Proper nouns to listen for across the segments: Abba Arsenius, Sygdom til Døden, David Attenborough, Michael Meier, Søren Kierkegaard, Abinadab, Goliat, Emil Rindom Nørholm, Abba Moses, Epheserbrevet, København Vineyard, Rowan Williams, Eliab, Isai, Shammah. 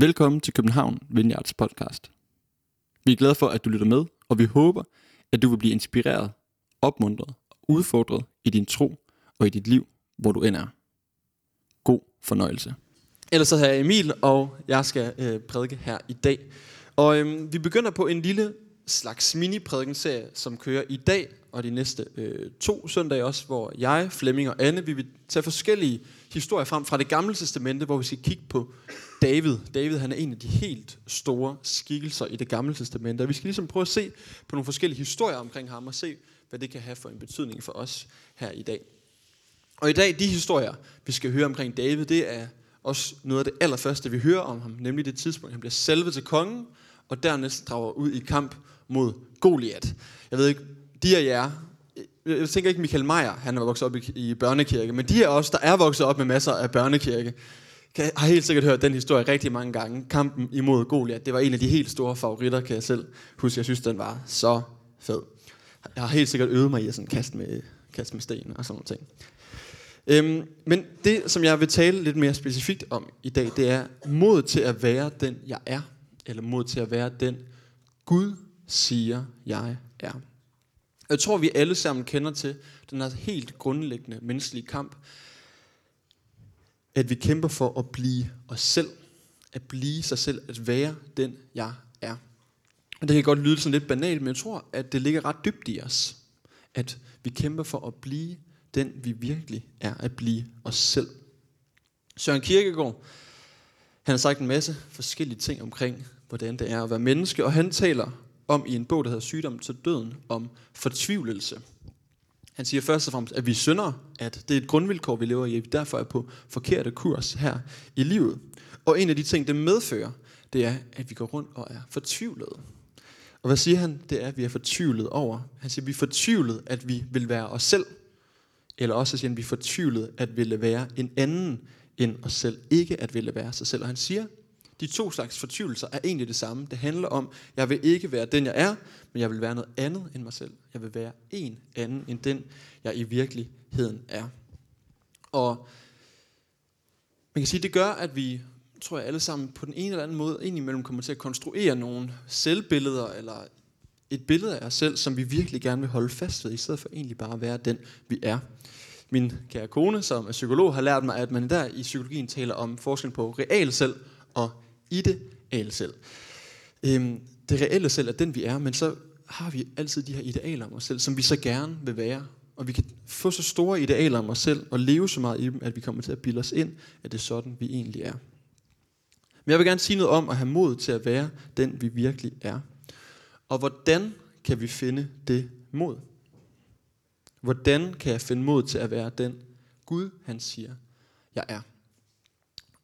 Velkommen til København Vineyards podcast. Vi er glade for, at du lytter med, og vi håber, at du vil blive inspireret, opmuntret og udfordret i din tro og i dit liv, hvor du end er. God fornøjelse. Ellers så har jeg Emil, og jeg skal prædike her i dag. Og vi begynder på en lille slags mini-prædikenserie, som kører i dag og de næste to søndage også, hvor jeg, Flemming og Anne, vi vil tage forskellige historier frem fra Det Gamle Testamente, hvor vi skal kigge på David. David, han er en af de helt store skikkelser i Det Gamle Testamente, og vi skal ligesom prøve at se på nogle forskellige historier omkring ham og se, hvad det kan have for en betydning for os her i dag. Og i dag, de historier, vi skal høre omkring David, det er også noget af det allerførste, vi hører om ham, nemlig det tidspunkt, han bliver salvet til kongen, og dernæst drager ud i kamp mod Goliat. Jeg ved ikke, de af jer, jeg tænker ikke Michael Meier, han er vokset op i børnekirke, men de af os, der er vokset op med masser af børnekirke, har helt sikkert hørt den historie rigtig mange gange. Kampen imod Goliat, det var en af de helt store favoritter, kan jeg selv huske. Jeg synes, den var så fed. Jeg har helt sikkert øvet mig i at sådan kaste med sten og sådan noget. Men det, som jeg vil tale lidt mere specifikt om i dag, det er mod til at være den, jeg er. Eller mod til at være den, Gud siger, jeg er. Jeg tror, vi alle sammen kender til den her helt grundlæggende menneskelige kamp, at vi kæmper for at blive os selv, at blive sig selv, at være den, jeg er. Og det kan godt lyde sådan lidt banalt, men jeg tror, at det ligger ret dybt i os, at vi kæmper for at blive den, vi virkelig er, at blive os selv. Søren Kierkegaard, han har sagt en masse forskellige ting omkring, hvordan det er at være menneske, og han taler om i en bog, der hedder Sygdom til Døden, om fortvivlelse. Han siger først og fremmest, at vi syndere, at det er et grundvilkår, vi lever i, derfor er på forkerte kurs her i livet. Og en af de ting, det medfører, det er, at vi går rundt og er fortvivlede. Og hvad siger han? Det er, at vi er fortvivlede over. Han siger, at vi er fortvivlede, at vi vil være os selv. Eller også siger han, at vi er fortvivlede, at vi vil være en anden end os selv. Ikke at ville være sig selv. Og han siger, de to slags fortvivlelser er egentlig det samme. Det handler om, jeg vil ikke være den, jeg er, men jeg vil være noget andet end mig selv. Jeg vil være en anden end den, jeg i virkeligheden er. Og man kan sige, det gør, at vi, tror jeg, alle sammen på den ene eller anden måde indimellem kommer til at konstruere nogle selvbilleder, eller et billede af os selv, som vi virkelig gerne vil holde fast ved, i stedet for egentlig bare at være den, vi er. Min kære kone, som er psykolog, har lært mig, at man der i psykologien taler om forskellen på real selv og ideal selv. Det reelle selv er den, vi er, men så har vi altid de her idealer om os selv, som vi så gerne vil være. Og vi kan få så store idealer om os selv og leve så meget i dem, at vi kommer til at bilde os ind, at det er sådan, vi egentlig er. Men jeg vil gerne sige noget om at have mod til at være den, vi virkelig er. Og hvordan kan vi finde det mod? Hvordan kan jeg finde mod til at være den Gud, han siger, jeg er?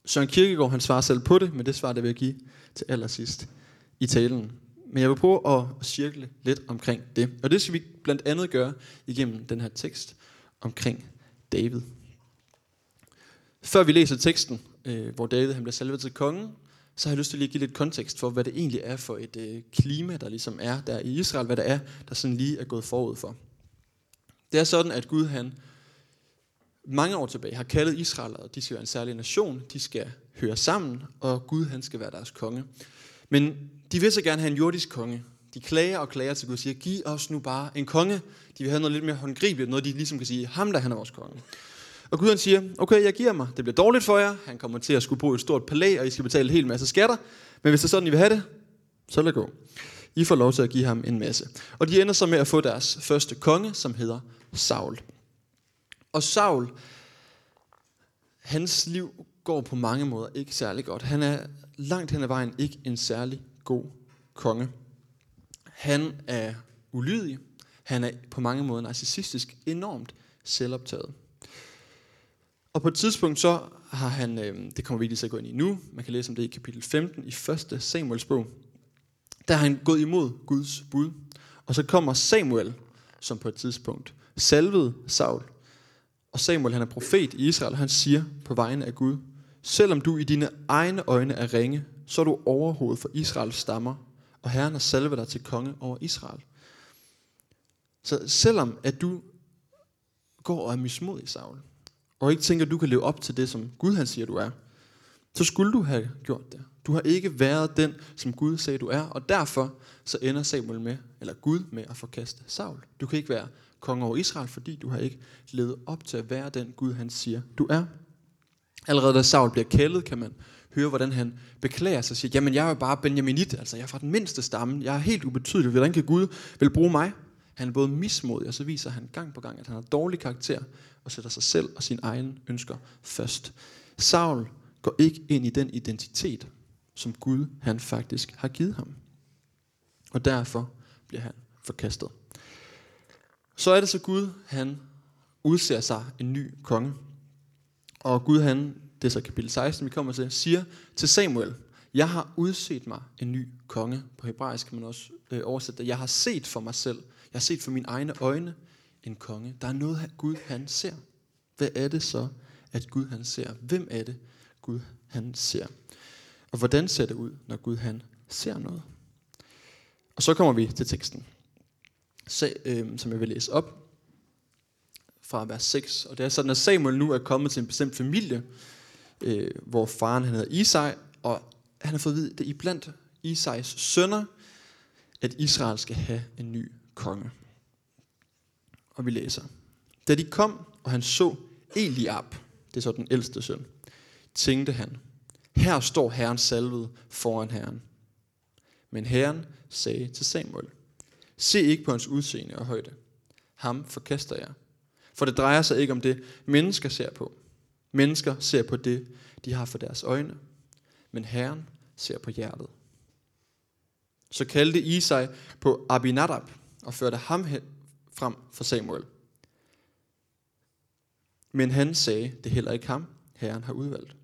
Søren Kierkegaard, han svarer selv på det, men det svar, det vil jeg give til allersidst i talen. Men jeg vil prøve at cirkle lidt omkring det. Og det skal vi blandt andet gøre igennem den her tekst omkring David. Før vi læser teksten, hvor David han bliver salvet til kongen, så har jeg lyst til lige at give lidt kontekst for, hvad det egentlig er for et klima, der ligesom er der i Israel, hvad det er, der sådan lige er gået forud for. Det er sådan, at Gud han mange år tilbage har kaldet Israel, og de skal være en særlig nation, de skal høre sammen, og Gud han skal være deres konge. Men de vil så gerne have en jordisk konge. De klager og klager til Gud og siger, giv os nu bare en konge. De vil have noget lidt mere håndgribeligt, noget de ligesom kan sige, ham der han er vores konge. Og Gud han siger, okay, jeg giver mig, det bliver dårligt for jer, han kommer til at skulle bo i et stort palæ, og I skal betale en hel masse skatter, men hvis det er sådan, I vil have det, så lad gå. I får lov til at give ham en masse. Og de ender så med at få deres første konge, som hedder Saul. Og Saul, hans liv går på mange måder ikke særlig godt. Han er langt hen ad vejen ikke en særlig god konge. Han er ulydig. Han er på mange måder narcissistisk, enormt selvoptaget. Og på et tidspunkt så har han, det kommer vi lige til at gå ind i nu, man kan læse om det i kapitel 15 i 1. Samuels bog, der har han gået imod Guds bud. Og så kommer Samuel, som på et tidspunkt salvede Saul. Og Samuel, han er profet i Israel, og han siger på vegne af Gud, selvom du i dine egne øjne er ringe, så er du overhovedet for Israels stammer, og Herren har salvet dig til konge over Israel. Så selvom at du går og er mismodig, Saul, og ikke tænker, at du kan leve op til det, som Gud han siger, du er, så skulle du have gjort det. Du har ikke været den, som Gud sagde, du er, og derfor så ender Samuel med, eller Gud med at forkaste Saul. Du kan ikke være konge over Israel, fordi du har ikke levet op til at være den Gud, han siger, du er. Allerede da Saul bliver kældet, kan man høre, hvordan han beklager sig og siger, jamen jeg er jo bare benjaminit, altså jeg er fra den mindste stamme, jeg er helt ubetydelig, hvordan kan Gud vil bruge mig? Han er både mismodig, og så viser han gang på gang, at han har dårlig karakter, og sætter sig selv og sine egne ønsker først. Saul går ikke ind i den identitet, som Gud han faktisk har givet ham. Og derfor bliver han forkastet. Så er det så Gud, han udser sig en ny konge. Og Gud han, det er så kapitel 16, vi kommer til, siger til Samuel, jeg har udset mig en ny konge. På hebraisk kan man også oversætte det. Jeg har set for mig selv, jeg har set for mine egne øjne en konge. Der er noget, Gud han ser. Hvad er det så, at Gud han ser? Hvem er det, Gud han ser? Og hvordan ser det ud, når Gud han ser noget? Og så kommer vi til teksten, som jeg vil læse op fra vers 6. Og det er sådan, at Samuel nu er kommet til en bestemt familie, hvor faren han hedder Isai, og han har fået at vide, at det er blandt Isais sønner, at Israel skal have en ny konge. Og vi læser. Da de kom, og han så Eliab, det er så den ældste søn, tænkte han, her står Herren salvet foran Herren. Men Herren sagde til Samuel, se ikke på hans udseende og højde. Ham forkaster jeg. For det drejer sig ikke om det, mennesker ser på. Mennesker ser på det, de har for deres øjne. Men Herren ser på hjertet. Så kaldte Isai på Abinadab og førte ham frem for Samuel. Men han sagde, det er heller ikke ham, Herren har udvalgt.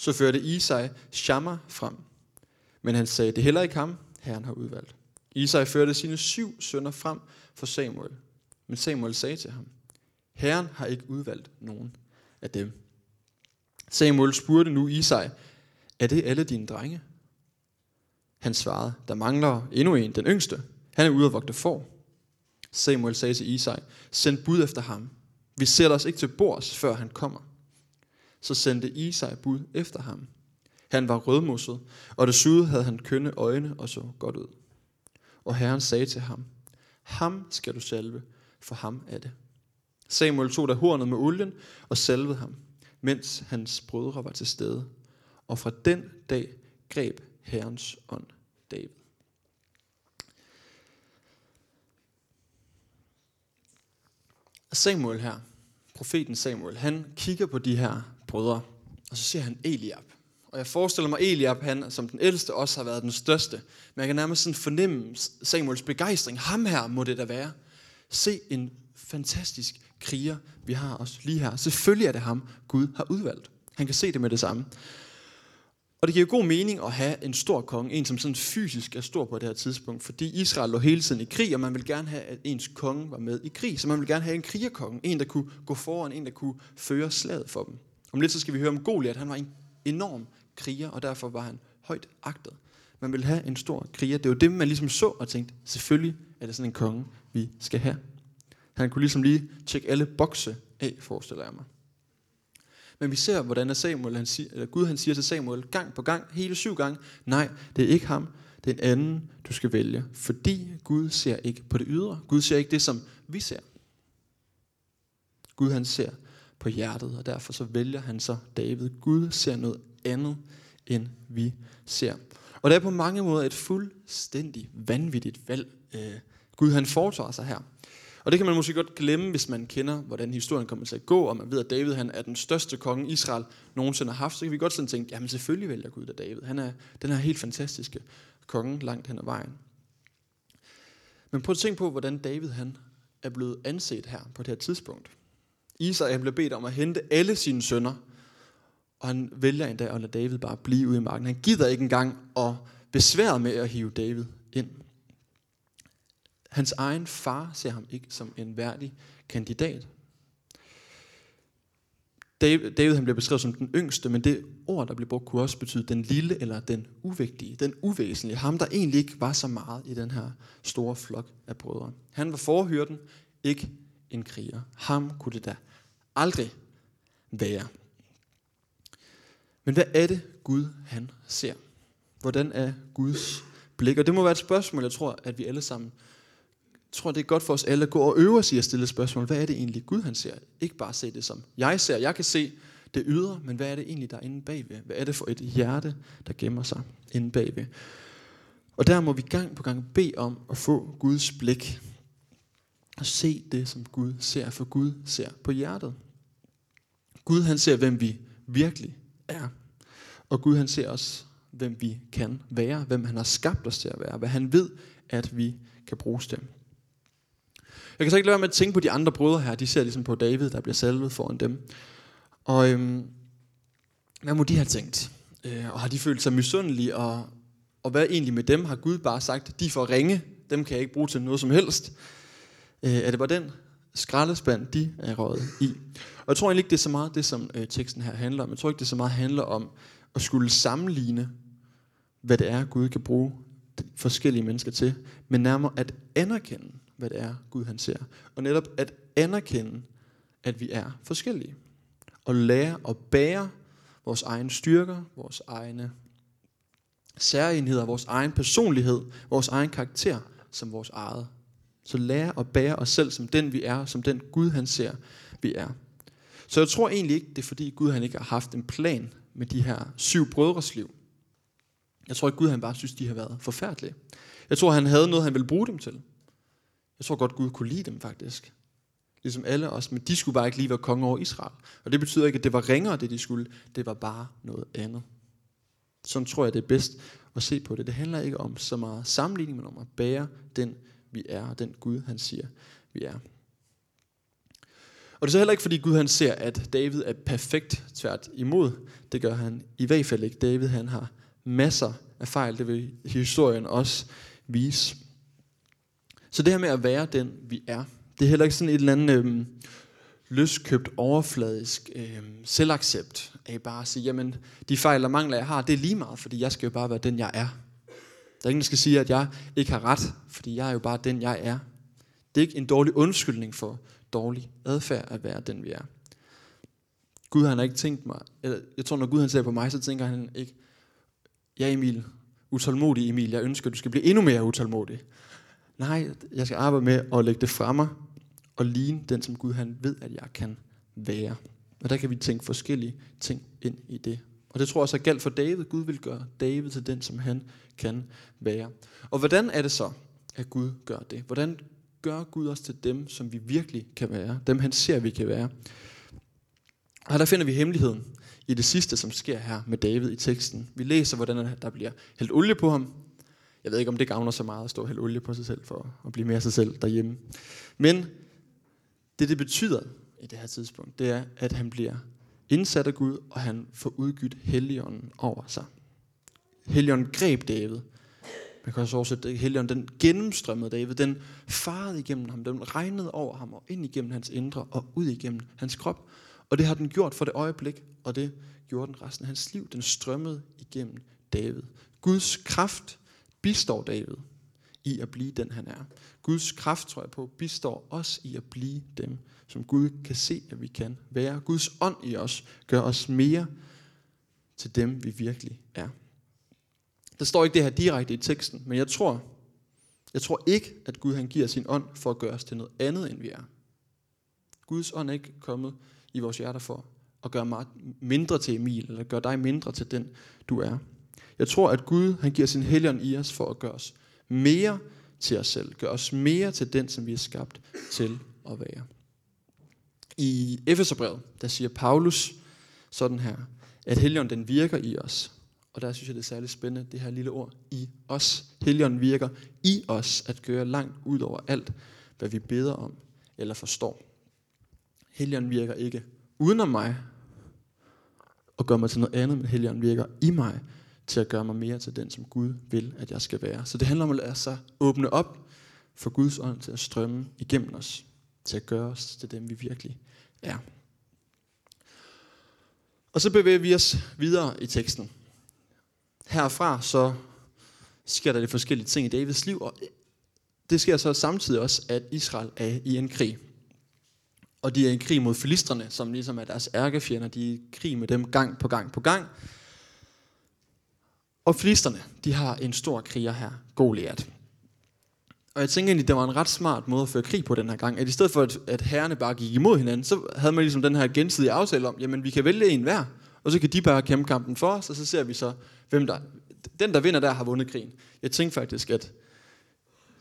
Så førte Isai Shammah frem. Men han sagde, det er heller ikke ham, Herren har udvalgt. Isai førte sine 7 sønner frem for Samuel. Men Samuel sagde til ham, Herren har ikke udvalgt nogen af dem. Samuel spurgte nu Isai, er det alle dine drenge? Han svarede, der mangler endnu en, den yngste. Han er ude at vogte får. Samuel sagde til Isai, send bud efter ham. Vi sætter os ikke til bords, før han kommer. Så sendte Isai bud efter ham. Han var rødmosset, og desuden havde han kønne øjne og så godt ud. Og Herren sagde til ham, ham skal du salve, for ham er det. Samuel tog da hornet med olien og salvede ham, mens hans brødre var til stede. Og fra den dag greb Herrens ånd David. Samuel her, profeten Samuel, han kigger på de her brødre, og så ser han Eliab. Og jeg forestiller mig, Eliab, han som den ældste, også har været den største. Men jeg kan nærmest sådan fornemme Samuels begejstring. Ham her må det da være. Se en fantastisk kriger, vi har os lige her. Selvfølgelig er det ham, Gud har udvalgt. Han kan se det med det samme. Og det giver god mening at have en stor konge, en som sådan fysisk er stor på det her tidspunkt, fordi Israel lå hele tiden i krig, og man ville gerne have, at ens konge var med i krig. Så man ville gerne have en krigerkonge, en der kunne gå foran, en der kunne føre slaget for dem. Om lidt så skal vi høre om Goliat, han var en enorm kriger, og derfor var han højt agtet. Man ville have en stor kriger. Det var det, man ligesom så og tænkte, selvfølgelig er det sådan en konge, vi skal have. Han kunne ligesom lige tjekke alle bokse af, forestiller jeg mig. Men vi ser, hvordan Samuel, Gud han siger til Samuel gang på gang, hele 7 gange, nej, det er ikke ham, det er en anden, du skal vælge. Fordi Gud ser ikke på det ydre. Gud ser ikke det, som vi ser. Gud han ser på hjertet, og derfor så vælger han så David. Gud ser noget andet, end vi ser. Og det er på mange måder et fuldstændig vanvittigt valg, Gud han foretager sig her. Og det kan man måske godt glemme, hvis man kender, hvordan historien kommer til at gå, og man ved, at David han er den største konge, Israel nogensinde har haft. Så kan vi godt sådan tænke, jamen selvfølgelig vælger Gud da David. Han er den her helt fantastiske konge langt hen ad vejen. Men prøv at tænke på, hvordan David han er blevet anset her på det her tidspunkt. Isai blev bedt om at hente alle sine sønner, og han vælger endda at lade David bare blive ude i marken. Han gider ikke engang at besvære med at hive David ind. Hans egen far ser ham ikke som en værdig kandidat. David han bliver beskrevet som den yngste, men det ord, der bliver brugt, kunne også betyde den lille eller den uvigtige, den uvæsentlige. Ham, der egentlig ikke var så meget i den her store flok af brødre. Han var forhyrden, ikke en kriger. Ham kunne det da aldrig være. Men hvad er det, Gud han ser? Hvordan er Guds blik? Og det må være et spørgsmål, jeg tror, at vi alle sammen tror, det er godt for os alle at gå og øve os i at stille spørgsmål. Hvad er det egentlig Gud han ser? Ikke bare se det som jeg ser. Jeg kan se det ydre, men hvad er det egentlig, der er inde bagved? Hvad er det for et hjerte, der gemmer sig inde bagved? Og der må vi gang på gang bede om at få Guds blik. Og se det, som Gud ser, for Gud ser på hjertet. Gud han ser, hvem vi virkelig er. Og Gud han ser også, hvem vi kan være, hvem han har skabt os til at være, hvad han ved, at vi kan bruges til. Jeg kan så ikke lade være med at tænke på de andre brødre her. De ser ligesom på David, der bliver salvet foran dem. Og hvad må de have tænkt? Og har de følt sig misundelige? Og hvad egentlig med dem? Har Gud bare sagt, de får ringe, dem kan jeg ikke bruge til noget som helst? Er det bare den skraldespand, de er røget i? Og jeg tror egentlig ikke, det er så meget det, som teksten her handler om. Jeg tror ikke, det så meget handler om at skulle sammenligne, hvad det er, Gud kan bruge forskellige mennesker til, men nærmere at anerkende, hvad det er, Gud han ser. Og netop at anerkende, at vi er forskellige. Og lære at bære vores egne styrker, vores egne særegenheder, vores egen personlighed, vores egen karakter som vores eget. Så lære at bære os selv som den vi er, som den Gud han ser vi er. Så jeg tror egentlig ikke, det er fordi Gud han ikke har haft en plan med de her 7 brødres liv. Jeg tror ikke Gud han bare synes, de har været forfærdelige. Jeg tror han havde noget han ville bruge dem til. Jeg tror godt Gud kunne lide dem faktisk. Ligesom alle os, men de skulle bare ikke lige være konge over Israel. Og det betyder ikke, at det var ringere det de skulle. Det var bare noget andet. Sådan tror jeg det er bedst at se på det. Det handler ikke om så meget sammenligning, men om at bære den vi er, og den Gud han siger vi er. Og det er så heller ikke fordi Gud han ser, at David er perfekt, tvært imod. Det gør han i hvert fald ikke. David han har masser af fejl. Det vil historien også vise. Så det her med at være den vi er, det er heller ikke sådan et eller andet løskøbt, overfladisk selvaccept af bare at sige, jamen de fejl og mangler jeg har, det er lige meget, fordi jeg skal jo bare være den jeg er. Der er ingen, der skal sige, at jeg ikke har ret, fordi jeg er jo bare den, jeg er. Det er ikke en dårlig undskyldning for dårlig adfærd at være den, vi er. Gud han har ikke tænkt mig, eller jeg tror, når Gud han ser på mig, så tænker han ikke, ja Emil, utålmodig Emil, jeg ønsker, at du skal blive endnu mere utålmodig. Nej, jeg skal arbejde med at lægge det fra mig, og ligne den, som Gud han ved, at jeg kan være. Og der kan vi tænke forskellige ting ind i det. Og det tror jeg også er galt for David. Gud vil gøre David til den, som han kan være. Og hvordan er det så, at Gud gør det? Hvordan gør Gud os til dem, som vi virkelig kan være? Dem han ser, vi kan være. Og der finder vi hemmeligheden i det sidste, som sker her med David i teksten. Vi læser, hvordan der bliver hældt olie på ham. Jeg ved ikke, om det gavner så meget at stå og hælde olie på sig selv, for at blive mere sig selv derhjemme. Men det betyder i det her tidspunkt, det er, at han bliver indsat af Gud, og han får udgydt Helligånden over sig. Helligånden greb David. Man kan også oversætte det. Helligånden, den gennemstrømmede David. Den farede igennem ham. Den regnede over ham og ind igennem hans indre og ud igennem hans krop. Og det har den gjort for det øjeblik, og det gjorde den resten af hans liv. Den strømmede igennem David. Guds kraft bistår David i at blive den, han er. Guds kraft, tror jeg på, bistår os i at blive dem, som Gud kan se, at vi kan være. Guds ånd i os gør os mere til dem, vi virkelig er. Der står ikke det her direkte i teksten, men jeg tror ikke, at Gud han giver sin ånd for at gøre os til noget andet, end vi er. Guds ånd er ikke kommet i vores hjerter for at gøre mig mindre til Emil, eller gøre dig mindre til den, du er. Jeg tror, at Gud han giver sin Helligånd i os for at gøre os mere til os selv. Gør os mere til den, som vi er skabt til at være. I Epheserbrevet, der siger Paulus sådan her, at Helligånden den virker i os. Og der synes jeg, det er særligt spændende, det her lille ord, i os. Helligånden virker i os at gøre langt ud over alt, hvad vi beder om eller forstår. Helligånden virker ikke udenom mig og gør mig til noget andet, men Helligånden virker i mig til at gøre mig mere til den, som Gud vil, at jeg skal være. Så det handler om at lade sig åbne op for Guds ånd til at strømme igennem os, til at gøre os til dem, vi virkelig er. Og så bevæger vi os videre i teksten. Herfra så sker der de forskellige ting i Davids liv, og det sker så samtidig også, at Israel er i en krig. Og de er i en krig mod filisterne, som ligesom er deres ærkefjender. De er i krig med dem gang på gang på gang. Og filisterne, de har en stor kriger her, Goliat. Og jeg tænker egentlig, det var en ret smart måde at føre krig på den her gang. At i stedet for, at herrerne bare gik imod hinanden, så havde man ligesom den her gensidige aftale om, jamen vi kan vælge en hver, og så kan de bare kæmpe kampen for os, og så ser vi så, hvem der... Den, der vinder der, har vundet krigen. Jeg tænkte faktisk, at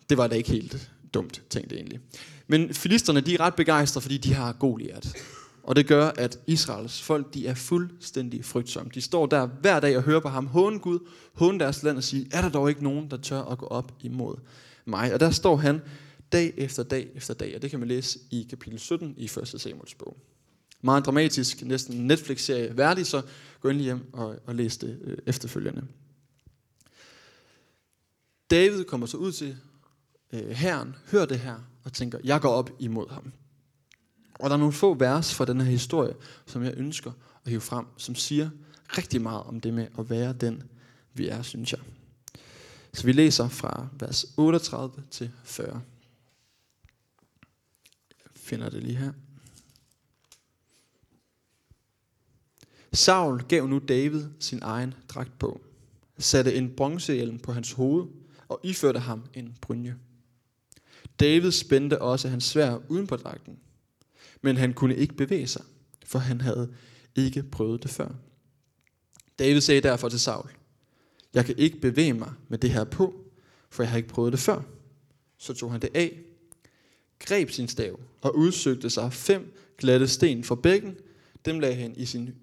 det var da ikke helt dumt, tænkte jeg egentlig. Men filisterne, de er ret begejstrede, fordi de har Goliat. Og det gør, at Israels folk, de er fuldstændig frygtsomme. De står der hver dag og hører på ham, håne Gud, håne deres land og sige, er der dog ikke nogen, der tør at gå op imod mig? Og der står han dag efter dag efter dag, og det kan man læse i kapitel 17 i 1. Samuels bog. Meget dramatisk, næsten en Netflix-serie værdig, så gå ind hjem og læs det efterfølgende. David kommer så ud til hæren, hører det her og tænker, jeg går op imod ham. Og der er nogle få vers fra den her historie, som jeg ønsker at hive frem, som siger rigtig meget om det med at være den, vi er, synes jeg. Så vi læser fra vers 38 til 40. Jeg finder det lige her. Saul gav nu David sin egen dragt på, satte en bronzehjelm på hans hoved og iførte ham en brynje. David spændte også hans sværd uden på dragten, men han kunne ikke bevæge sig, for han havde ikke prøvet det før. David sagde derfor til Saul, jeg kan ikke bevæge mig med det her på, for jeg har ikke prøvet det før. Så tog han det af, greb sin stav og udsøgte sig 5 glatte sten fra bækken. Dem lagde han i sin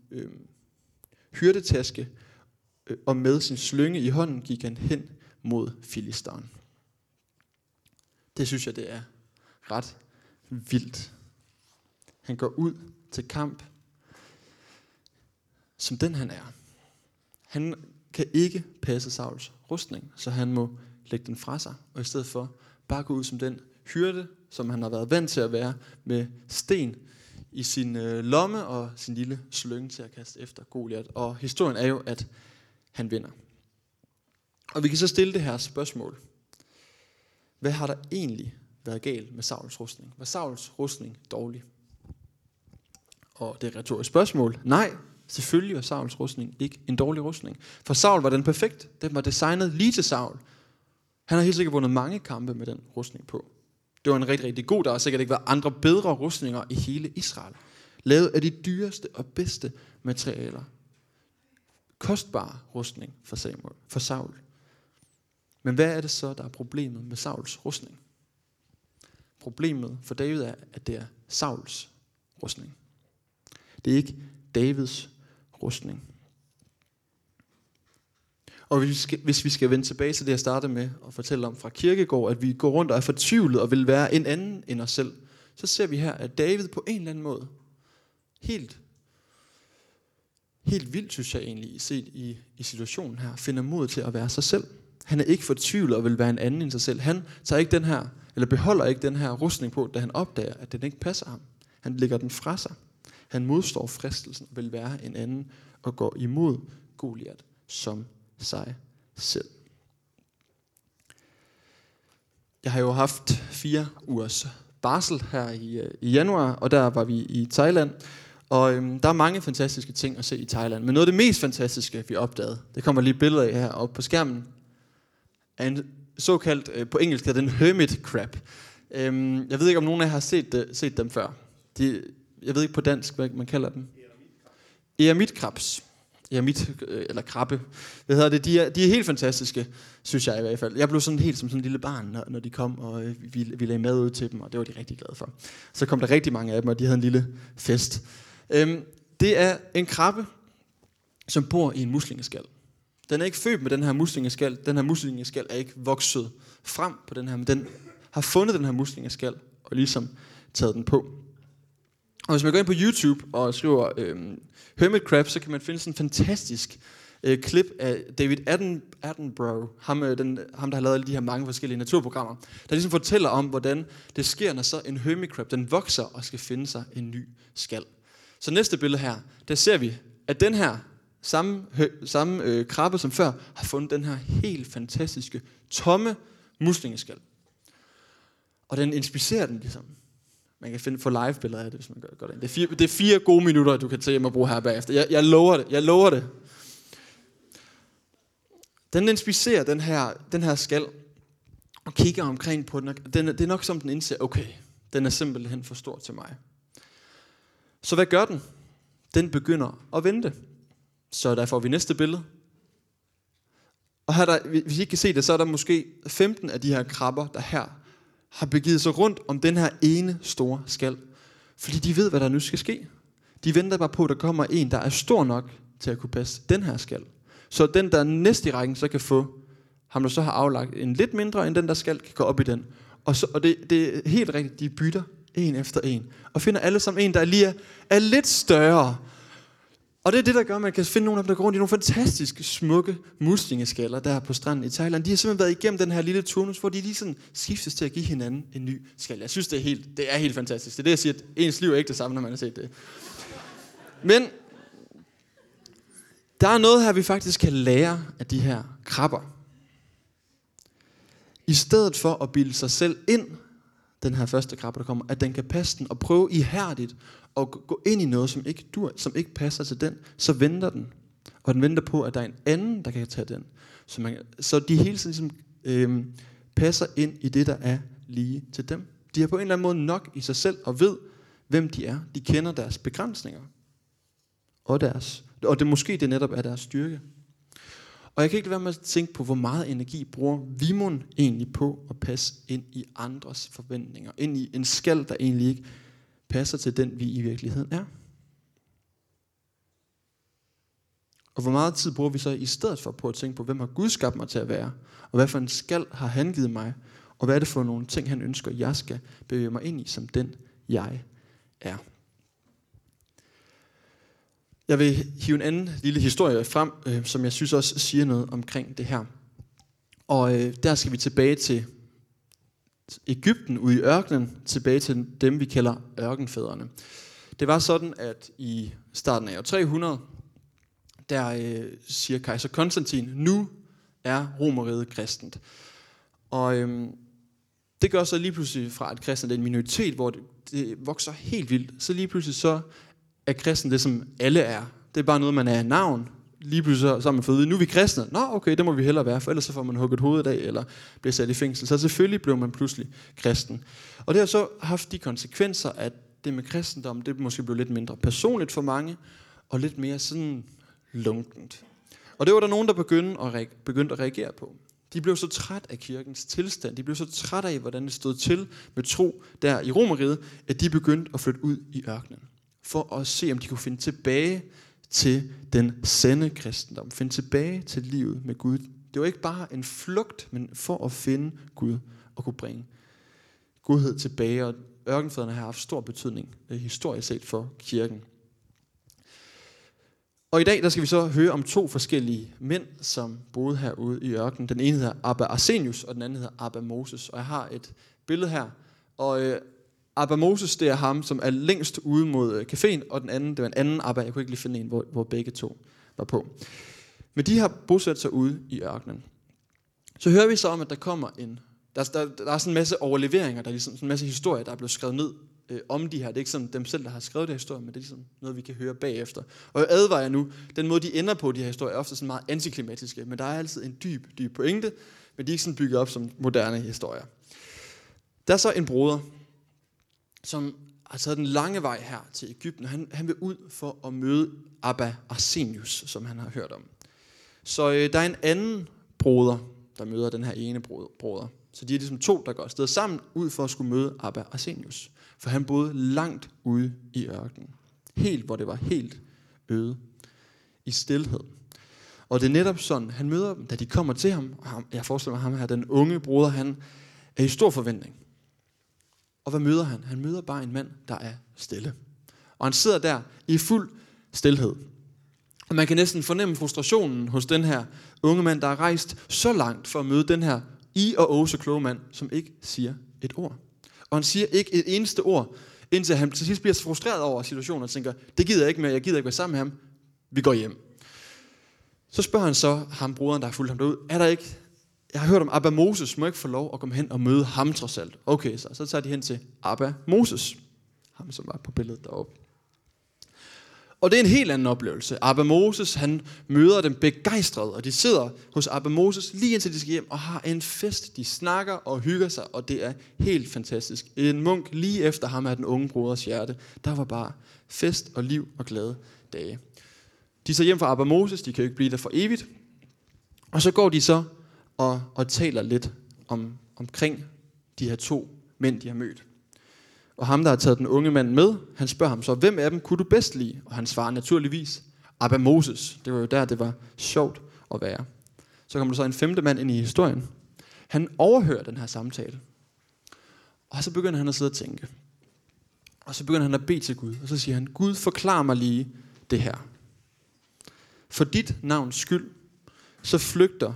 hyrdetaske, og med sin slynge i hånden gik han hen mod filisteren. Det synes jeg, det er ret vildt. Han går ud til kamp, som den han er. Han kan ikke passe Sauls rustning, så han må lægge den fra sig, og i stedet for bare gå ud som den hyrde, som han har været vant til at være, med sten i sin lomme og sin lille slynge til at kaste efter Goliat. Og historien er jo, at han vinder. Og vi kan så stille det her spørgsmål. Hvad har der egentlig været galt med Sauls rustning? Var Sauls rustning dårlig? Og det er et retorisk spørgsmål. Nej, selvfølgelig var Sauls rustning ikke en dårlig rustning. For Saul var den perfekt. Den var designet lige til Saul. Han har helt sikkert vundet mange kampe med den rustning på. Det var en rigtig, rigtig god. Der har sikkert ikke været andre bedre rustninger i hele Israel. Lavet af de dyreste og bedste materialer. Kostbar rustning for Saul. Men hvad er det så, der er problemet med Sauls rustning? Problemet for David er, at det er Sauls rustning. Det er ikke Davids rustning. Og hvis vi skal vende tilbage til det, jeg startede med at fortælle om fra Kierkegaard, at vi går rundt og er fortvivlet og vil være en anden end os selv, så ser vi her, at David på en eller anden måde, helt vildt, synes jeg egentlig, set i situationen her, finder mod til at være sig selv. Han er ikke fortvivlet og vil være en anden end sig selv. Han tager ikke den her, eller beholder ikke den her rustning på, da han opdager, at den ikke passer ham. Han lægger den fra sig. Han modstår fristelsen og vil være en anden og går imod Goliat som sig selv. Jeg har jo haft 4 ugers barsel her i januar, og der var vi i Thailand. Og der er mange fantastiske ting at se i Thailand. Men noget af det mest fantastiske, vi opdagede, det kommer lige billeder af her oppe på skærmen, er en såkaldt, på engelsk hedder den hermit crab. Jeg ved ikke, om nogen af jer har set dem før. Jeg ved ikke på dansk, hvad man kalder dem. Eremitkrabs. Eller krabbe. Hvad hedder det? De er helt fantastiske, synes jeg i hvert fald. Jeg blev sådan helt som sådan en lille barn, når de kom, og vi lagde mad ud til dem, og det var de rigtig glade for. Så kom der rigtig mange af dem, og de havde en lille fest. Det er en krabbe, som bor i en muslingeskal. Den er ikke født med den her muslingeskal. Den her muslingeskal er ikke vokset frem på den her, men den har fundet den her muslingeskal, og ligesom taget den på. Og hvis man går ind på YouTube og skriver hermit crab, så kan man finde sådan en fantastisk klip af David Attenborough, ham der har lavet alle de her mange forskellige naturprogrammer, der ligesom fortæller om, hvordan det sker, når så en hermit crab, den vokser og skal finde sig en ny skal. Så næste billede her, der ser vi, at den her samme krabbe som før, har fundet den her helt fantastiske, tomme muslingeskal. Og den inspicerer den ligesom. Man kan få live-billeder af det, hvis man gør det. Det er 4 gode minutter, du kan tage hjem og bruge her bagefter. Jeg lover det. Den inspicerer den her skal, og kigger omkring på den. Det er nok som den indser, okay, den er simpelthen for stor til mig. Så hvad gør den? Den begynder at vente. Så der får vi næste billede. Og her der, hvis I ikke kan se det, så er der måske 15 af de her krabber, der her har begivet sig rundt om den her ene store skal. Fordi de ved, hvad der nu skal ske. De venter bare på, at der kommer en, der er stor nok til at kunne passe den her skal. Så den, der næste i rækken, så kan få ham, der så har aflagt en lidt mindre, end den, der skal, kan gå op i den. Og det er helt rigtigt, de bytter en efter en. Og finder alle sammen en, der lige er lidt større. Og det er det, der gør, at man kan finde nogle af dem, der går rundt i nogle fantastiske, smukke muslingeskaller der på stranden i Thailand. De har simpelthen været igennem den her lille turnus, hvor de lige sådan skiftes til at give hinanden en ny skal. Jeg synes, det er helt fantastisk. Det er det, jeg siger, at ens liv er ikke det samme, når man har set det. Men der er noget her, vi faktisk kan lære af de her krabber. I stedet for at bilde sig selv ind, den her første krabbe, der kommer, at den kan passe den og prøve ihærdigt at gå ind i noget, som ikke passer til den, så venter den. Og den venter på, at der er en anden, der kan tage den. Så de hele tiden ligesom, passer ind i det, der er lige til dem. De har på en eller anden måde nok i sig selv og ved, hvem de er. De kender deres begrænsninger. Og det måske det netop er deres styrke. Og jeg kan ikke lade være med at tænke på, hvor meget energi bruger Vimon egentlig på at passe ind i andres forventninger. Ind i en skal, der egentlig ikke passer til den, vi i virkeligheden er. Og hvor meget tid bruger vi så i stedet for på at tænke på, hvem har Gud skabt mig til at være? Og hvad for en skal har han givet mig? Og hvad er det for nogle ting, han ønsker, jeg skal bevæge mig ind i, som den jeg er? Jeg vil hive en anden lille historie frem, som jeg synes også siger noget omkring det her. Og der skal vi tilbage til Egypten ude i ørkenen, tilbage til dem, vi kalder ørkenfædrene. Det var sådan, at i starten af år 300, der siger kejser Konstantin, nu er Romerriget kristent. Og det gør så lige pludselig fra, at kristne er en minoritet, hvor det vokser helt vildt, så lige pludselig så er kristen det, som alle er. Det er bare noget, man er af navn. Lige pludselig så er man fået ud. Nu er vi kristne. Nå, okay, det må vi hellere være, for ellers så får man hugget hovedet af, eller bliver sat i fængsel. Så selvfølgelig blev man pludselig kristen. Og det har så haft de konsekvenser, at det med kristendom, det måske blev lidt mindre personligt for mange, og lidt mere sådan lunkent. Og det var der nogen, der begyndte at reagere på. De blev så træt af kirkens tilstand. De blev så træt af, hvordan det stod til med tro der i Romerriget, at de begyndte at flytte ud i ørkenen. For at se, om de kunne finde tilbage til den sande kristendom. Finde tilbage til livet med Gud. Det var ikke bare en flugt, men for at finde Gud og kunne bringe godhed tilbage. Og ørkenfædrene har haft stor betydning historisk set for kirken. Og i dag der skal vi så høre om to forskellige mænd, som boede herude i ørkenen. Den ene hedder Abba Arsenius, og den anden hedder Abba Moses. Og jeg har et billede her. Og Abba Moses, det er ham, som er længst ude mod caféen, og den anden, det var en anden Abba, jeg kunne ikke lige finde en, hvor begge to var på. Men de har bosat sig ude i ørkenen. Så hører vi så om, at der kommer en, der er sådan en masse overleveringer, der er ligesom sådan en masse historier, der er blevet skrevet ned om de her. Det er ikke sådan dem selv, der har skrevet de her historier, men det er ligesom noget, vi kan høre bagefter. Og jeg advarer nu, den måde, de ender på de her historier, er ofte sådan meget antiklimatiske, men der er altid en dyb, dyb pointe, men de er ikke sådan bygget op som moderne historier. Der er så en broder, som har taget den lange vej her til Egypten. Han vil ud for at møde Abba Arsenius, som han har hørt om. Så der er en anden broder, der møder den her ene broder. Så de er ligesom to, der går afsted sammen ud for at skulle møde Abba Arsenius. For han boede langt ude i ørkenen. Helt, hvor det var helt øde. I stilhed. Og det er netop sådan, han møder dem, da de kommer til ham. Jeg forestiller mig ham her, den unge broder, han er i stor forventning. Og hvad møder han? Han møder bare en mand, der er stille. Og han sidder der i fuld stilhed. Og man kan næsten fornemme frustrationen hos den her unge mand, der har rejst så langt for at møde den her så kloge mand, som ikke siger et ord. Og han siger ikke et eneste ord, indtil han til sidst bliver frustreret over situationen og tænker, det gider jeg ikke mere, jeg gider ikke være sammen med ham, vi går hjem. Så spørger han så ham, broderen, der har fulgt ham derud, er der ikke... Jeg har hørt om Abba Moses, må ikke få lov at komme hen og møde ham trods alt. Okay, så tager de hen til Abba Moses. Ham, som var på billedet deroppe. Og det er en helt anden oplevelse. Abba Moses, han møder dem begejstret, og de sidder hos Abba Moses lige indtil de skal hjem og har en fest. De snakker og hygger sig, og det er helt fantastisk. En munk lige efter ham er den unge broders hjerte. Der var bare fest og liv og glade dage. De tager hjem fra Abba Moses, de kan jo ikke blive der for evigt. Og så går de så og taler lidt omkring de her to mænd, de har mødt. Og ham, der har taget den unge mand med, han spørger ham så, hvem af dem kunne du bedst lide? Og han svarer naturligvis, Abba Moses. Det var jo der, det var sjovt at være. Så kommer der så en femte mand ind i historien. Han overhører den her samtale. Og så begynder han at sidde og tænke. Og så begynder han at bede til Gud. Og så siger han, Gud, forklar mig lige det her. For dit navns skyld, så flygter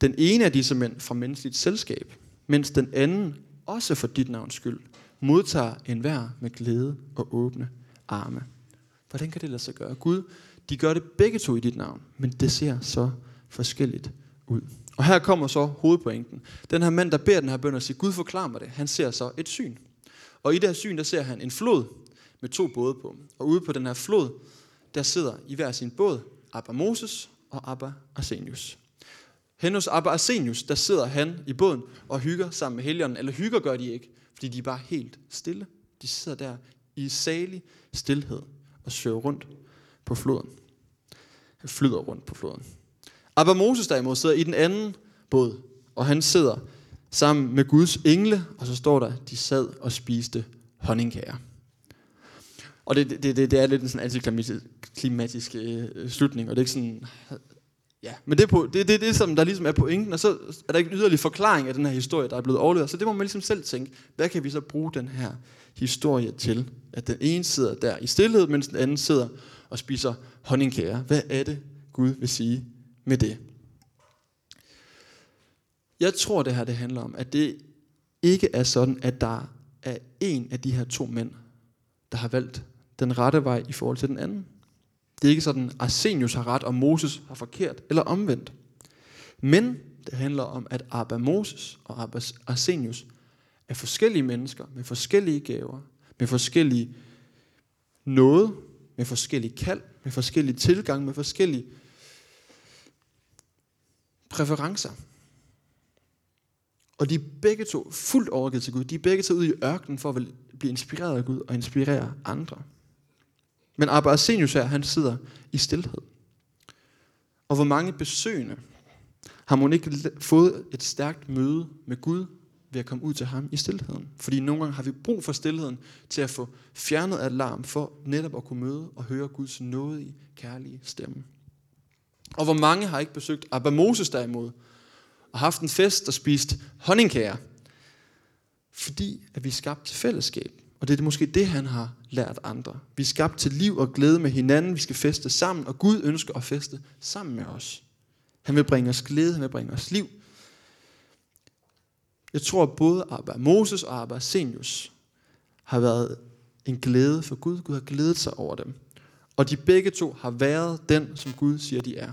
den ene af disse mænd fra menneskeligt selskab, mens den anden, også for dit navns skyld, modtager enhver med glæde og åbne arme. Hvordan kan det lade sig gøre? Gud, de gør det begge to i dit navn, men det ser så forskelligt ud. Og her kommer så hovedpointen. Den her mand, der beder den her bøn og siger, Gud forklar mig det, han ser så et syn. Og i det her syn, der ser han en flod med to både på. Og ude på den her flod, der sidder i hver sin båd Abba Moses og Abba Arsenius. Hen hos Abba Arsenius, der sidder han i båden og hygger sammen med helgenen. Eller hygger gør de ikke, fordi de er bare helt stille. De sidder der i salig stilhed og søger rundt på floden. Han flyder rundt på floden. Abba Moses derimod sidder i den anden båd, og han sidder sammen med Guds engle, og så står der, de sad og spiste honningkager. Og det er lidt en sådan antiklimatisk slutning, og det er ikke sådan... Ja, men det er det, som der ligesom er pointen, og så er der ikke en yderlig forklaring af den her historie, der er blevet overleveret. Så det må man ligesom selv tænke, hvad kan vi så bruge den her historie til? At den ene sidder der i stillhed, mens den anden sidder og spiser honningkager. Hvad er det, Gud vil sige med det? Jeg tror, det her det handler om, at det ikke er sådan, at der er en af de her to mænd, der har valgt den rette vej i forhold til den anden. Det er ikke sådan, at Arsenius har ret, og Moses har forkert, eller omvendt. Men det handler om, at Abba Moses og Abba Arsenius er forskellige mennesker, med forskellige gaver, med forskellige nåde, med forskellige kald, med forskellige tilgang, med forskellige præferencer. Og de er begge to fuldt overgivet til Gud. De er begge to ude i ørkenen for at blive inspireret af Gud og inspirere andre. Men Abba Arsenius her, han sidder i stilhed. Og hvor mange besøgende har man ikke fået et stærkt møde med Gud ved at komme ud til ham i stilheden? Fordi nogle gange har vi brug for stilheden til at få fjernet alarm for netop at kunne møde og høre Guds nådige, kærlige stemme. Og hvor mange har ikke besøgt Abba Moses derimod og haft en fest og spist honningkager? Fordi at vi er skabt til fællesskab. Og det er måske det, han har lært andre. Vi er skabt til liv og glæde med hinanden. Vi skal feste sammen, og Gud ønsker at feste sammen med os. Han vil bringe os glæde, han vil bringe os liv. Jeg tror, at både Abba Moses og Abba Arsenius har været en glæde for Gud. Gud har glædet sig over dem. Og de begge to har været den, som Gud siger, de er.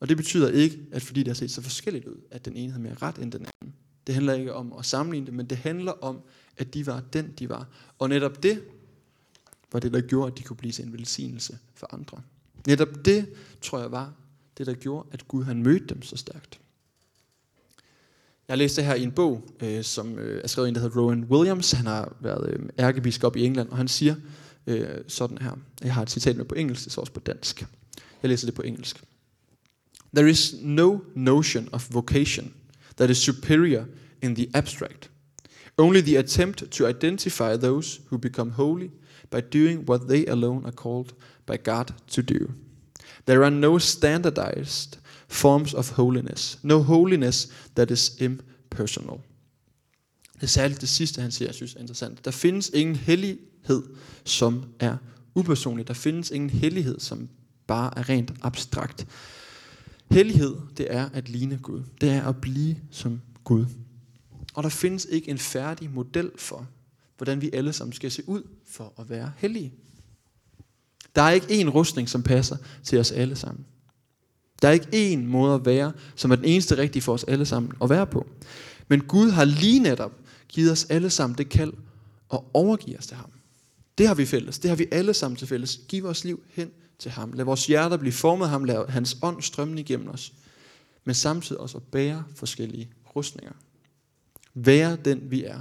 Og det betyder ikke, at fordi det har set så forskelligt ud, at den ene har mere ret end den anden. Det handler ikke om at sammenligne det, men det handler om, at de var den, de var. Og netop det var det, der gjorde, at de kunne blive til en velsignelse for andre. Netop det, tror jeg, var det, der gjorde, at Gud han mødte dem så stærkt. Jeg læste her i en bog, som er skrevet af en, der hedder Rowan Williams. Han har været ærkebiskop i England, og han siger sådan her. Jeg har et citat med på engelsk, det står også på dansk. Jeg læser det på engelsk. There is no notion of vocation that is superior in the abstract. Only the attempt to identify those who become holy by doing what they alone are called by God to do. There are no standardized forms of holiness. No holiness that is impersonal. Det er særligt det sidste, han siger, jeg synes er interessant. Der findes ingen hellighed, som er upersonlig. Der findes ingen hellighed, som bare er rent abstrakt. Hellighed, det er at ligne Gud. Det er at blive som Gud. Og der findes ikke en færdig model for, hvordan vi alle sammen skal se ud for at være hellige. Der er ikke én rustning, som passer til os alle sammen. Der er ikke én måde at være, som er den eneste rigtige for os alle sammen at være på. Men Gud har lige netop givet os alle sammen det kald og overgiver os til ham. Det har vi fælles. Det har vi alle sammen til fælles. Giv vores liv hen til ham. Lad vores hjerter blive formet af ham. Lad hans ånd strømme igennem os. Men samtidig også at bære forskellige rustninger. Være den vi er.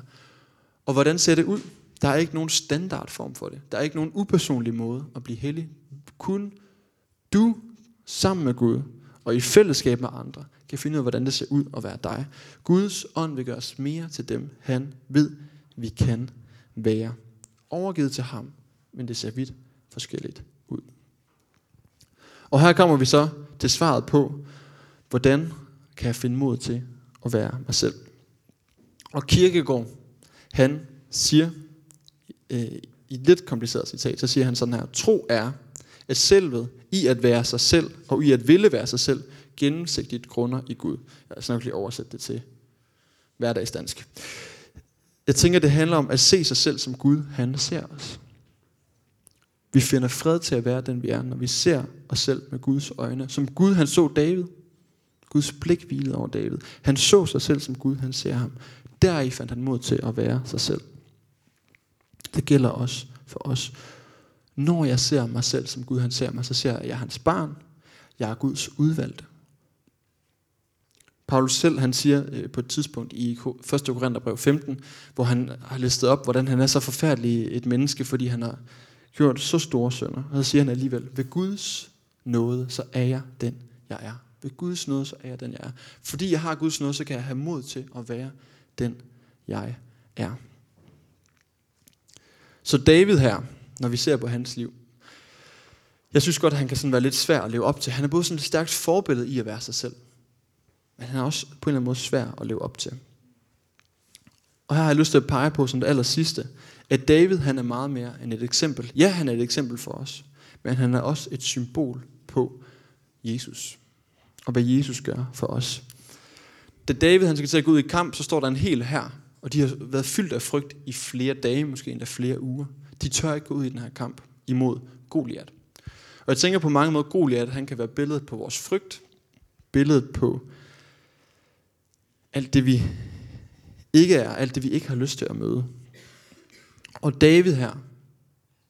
Og hvordan ser det ud? Der er ikke nogen standardform for det. Der er ikke nogen upersonlig måde at blive hellig. Kun du sammen med Gud og i fællesskab med andre kan finde ud af, hvordan det ser ud at være dig. Guds ånd vil gøre os mere til dem, han ved, vi kan være. Overgivet til ham, men det ser vidt forskelligt ud. Og her kommer vi så til svaret på, hvordan kan jeg finde mod til at være mig selv. Og Kierkegaard, han siger, i et lidt kompliceret citat, så siger han sådan her: tro er, at selvet i at være sig selv, og i at ville være sig selv, gennemsigtigt grunder i Gud. Jeg skal nok lige oversætte det til hverdagsdansk. Jeg tænker, det handler om at se sig selv som Gud, han ser os. Vi finder fred til at være den vi er, når vi ser os selv med Guds øjne. Som Gud, han så David. Guds blik hvilede over David. Han så sig selv som Gud, han ser ham. Deri fandt han mod til at være sig selv. Det gælder også for os. Når jeg ser mig selv som Gud, han ser mig, så ser jeg, at jeg er hans barn. Jeg er Guds udvalgte. Paulus selv, han siger på et tidspunkt i 1. Korintherbrev 15, hvor han har listet op, hvordan han er så forfærdelig et menneske, fordi han har gjort så store synder. Og så siger han alligevel: ved Guds nåde, så er jeg den, jeg er. Ved Guds nåde, så er jeg den, jeg er. Fordi jeg har Guds nåde, så kan jeg have mod til at være den, jeg er. Så David her, når vi ser på hans liv, jeg synes godt, at han kan sådan være lidt svær at leve op til. Han er både sådan et stærkt forbillede i at være sig selv, men han er også på en eller anden måde svær at leve op til. Og her har jeg lyst til at pege på som det aller sidste, at David, han er meget mere end et eksempel. Ja, han er et eksempel for os, men han er også et symbol på Jesus, og hvad Jesus gør for os. Da David, han skal til at gå ud i kamp, så står der en hel hær, og de har været fyldt af frygt i flere dage, måske endda flere uger. De tør ikke gå ud i den her kamp imod Goliat. Og jeg tænker på mange måder, at Goliat, han kan være billedet på vores frygt, billedet på alt det vi ikke er, alt det vi ikke har lyst til at møde. Og David her,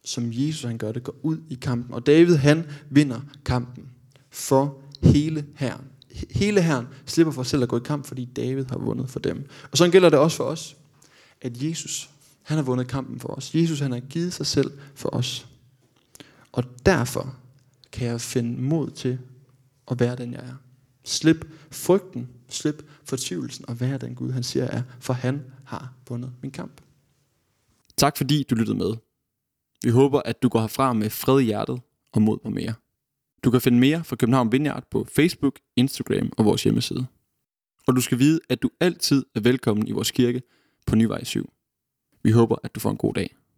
som Jesus han gør det, går ud i kampen. Og David, han vinder kampen for hele hæren. Hele hæren slipper for selv at gå i kamp, fordi David har vundet for dem. Og sådan gælder det også for os, at Jesus, han har vundet kampen for os. Jesus, han har givet sig selv for os. Og derfor kan jeg finde mod til at være den jeg er. Slip frygten, slip fortvivlelsen og være den Gud, han siger er, for han har vundet min kamp. Tak fordi du lyttede med. Vi håber, at du går herfra med fred i hjertet og mod på mere. Du kan finde mere fra København Vineyard på Facebook, Instagram og vores hjemmeside. Og du skal vide, at du altid er velkommen i vores kirke på Nyvej 7. Vi håber, at du får en god dag.